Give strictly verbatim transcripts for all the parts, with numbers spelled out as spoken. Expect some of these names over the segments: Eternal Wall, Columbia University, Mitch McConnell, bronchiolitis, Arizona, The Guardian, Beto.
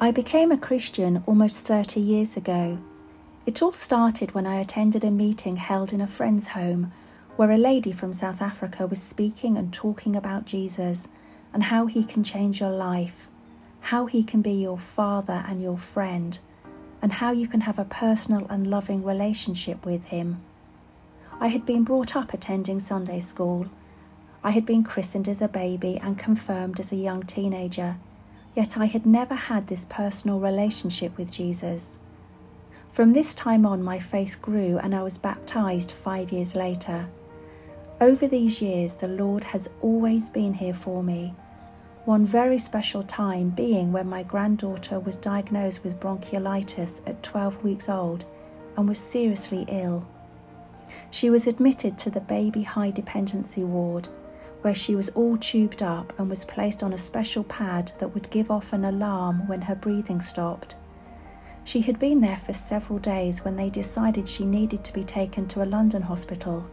I became a Christian almost thirty years ago. It all started when I attended a meeting held in a friend's home where a lady from South Africa was speaking and talking about Jesus and how he can change your life, how he can be your father and your friend, and how you can have a personal and loving relationship with him. I had been brought up attending Sunday school. I had been christened as a baby and confirmed as a young teenager. Yet I had never had this personal relationship with Jesus. From this time on, my faith grew and I was baptized five years later. Over these years, the Lord has always been here for me. One very special time being when my granddaughter was diagnosed with bronchiolitis at twelve weeks old and was seriously ill. She was admitted to the baby high dependency ward, where she was all tubed up and was placed on a special pad that would give off an alarm when her breathing stopped. She had been there for several days when they decided she needed to be taken to a London hospital.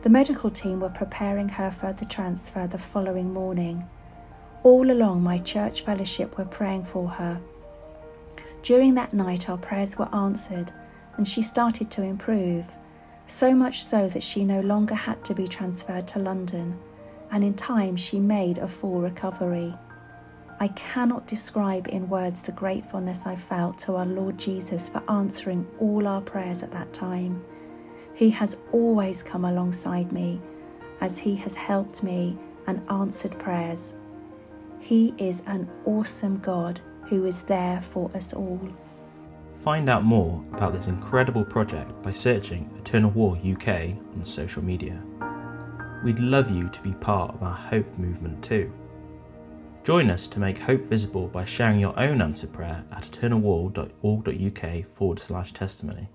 The medical team were preparing her for the transfer the following morning. All along, my church fellowship were praying for her. During that night, our prayers were answered and she started to improve, so much so that she no longer had to be transferred to London. And in time she made a full recovery. I cannot describe in words the gratefulness I felt to our Lord Jesus for answering all our prayers at that time. He has always come alongside me, as he has helped me and answered prayers. He is an awesome God who is there for us all. Find out more about this incredible project by searching Eternal Wall U K on social media. We'd love you to be part of our hope movement too. Join us to make hope visible by sharing your own answered prayer at eternal wall dot org dot U K forward slash testimony.